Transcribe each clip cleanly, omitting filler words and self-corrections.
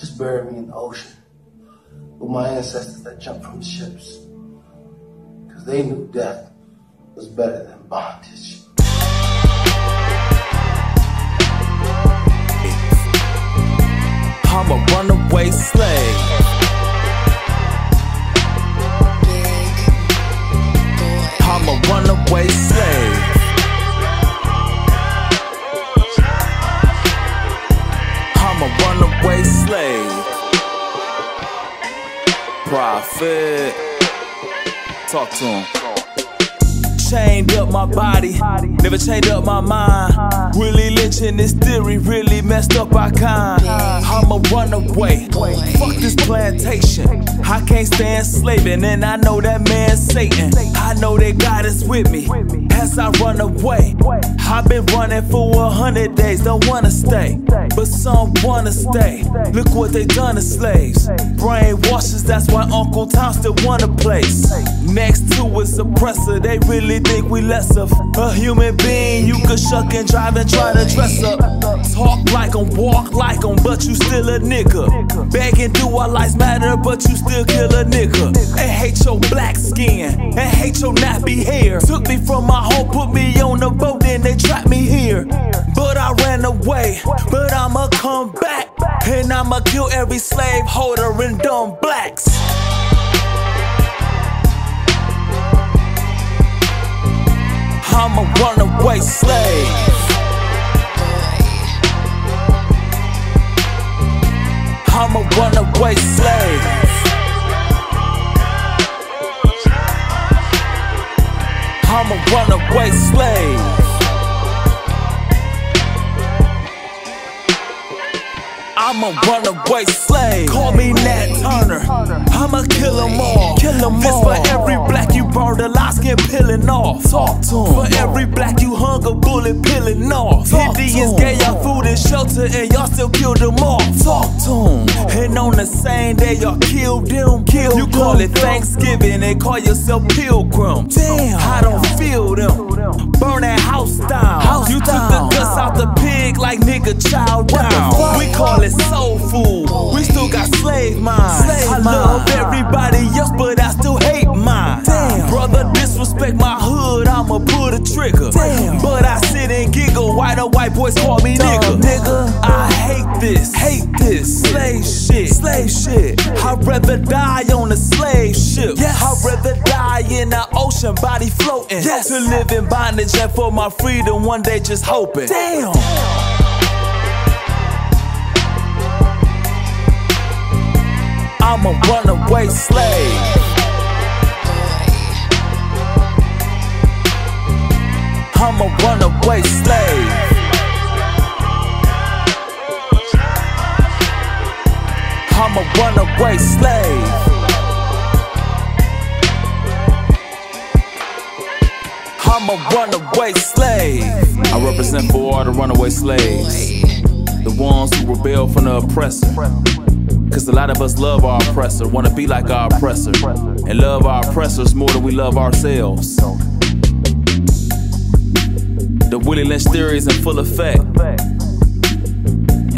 Just bury me in the ocean with my ancestors that jumped from ships, because they knew death was better than bondage. I'm a runaway slave. I'm a runaway slave. I'm a runaway slave. Prophet, talk to him. Chained up my body, never chained up my mind. Willie Lynch and his theory really messed up our kind. I'm a runaway, fuck this plantation. I can't stand slaving, and I know that man's Satan. I know that God is with me as I run away. I've been running for 100 days, don't wanna stay, but some wanna stay. Look what they done to slaves. Brainwashes, that's why Uncle Tom still won a place. Next to his oppressor, they really think we less of a human being. You could shuck and drive and try to dress up, talk like 'em, walk like 'em, but you still a nigga. Begging, do our lives matter, but you still kill a nigga. And hate your black skin, and hate your nappy hair. Took me from my home, put me on the boat, then they trapped me here. But I ran away, but I'ma come back, and I'ma kill every slave holder and dumb blacks. I'm a runaway slave. I'm a runaway slave. I'm a runaway slave. I'm a runaway slave. Call me Nat Turner. I'ma kill 'em all. Kill 'em all. This for every black you burned alive, skin peeling off. Talk to 'em. For every black you hung a bullet peeling off. Indians gave y'all food and shelter, and y'all still killed them off. Talk to 'em. And on the same day y'all killed them. You call it Thanksgiving and call yourself pilgrim. Damn, I don't feel them. Burn that house down. You took the guts out the pig like nigga child down. We call it soul food. We still got slave minds. I love everybody else, but I still hate mine. Brother disrespect my hood, I'ma pull the trigger. But I sit and giggle, why the white boys call me nigga? I hate this slave shit. I'd rather die on a slave ship. I'd rather die in the ocean, body floating. To live in bondage and for my freedom one day just hoping. Damn. I'm a runaway slave. I'm a runaway slave. I'm a runaway slave. I'm a runaway slave. I represent for all the runaway slaves, the ones who rebel from the oppressor. 'Cause a lot of us love our oppressor, wanna be like our oppressor, and love our oppressors more than we love ourselves. The Willie Lynch theory is in full effect,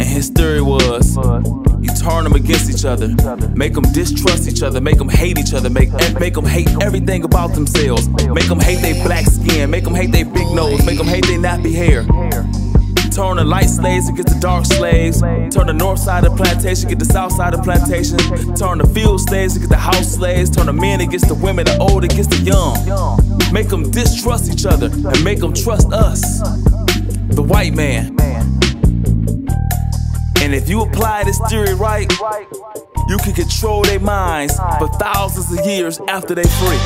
and his theory was, you turn them against each other, make them distrust each other, make them hate each other, make them hate everything about themselves, make them hate their black skin, make them hate their big nose, make them hate their nappy hair. Turn the light slaves and get the dark slaves. Turn the north side of the plantation, get the south side of the plantation. Turn the field slaves and get the house slaves. Turn the men against the women, the old against the young. Make them distrust each other and make them trust us, the white man. And if you apply this theory right, you can control their minds for thousands of years after they free.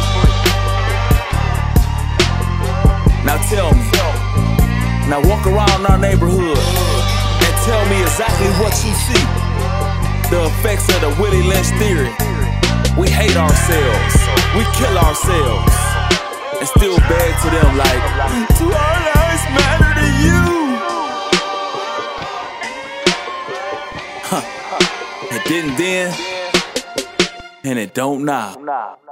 Now tell me. Now walk around our neighborhood and tell me exactly what you see. The effects of the Willie Lynch theory. We hate ourselves, we kill ourselves, and still beg to them like, do our lives matter to you? It didn't then, and it don't now.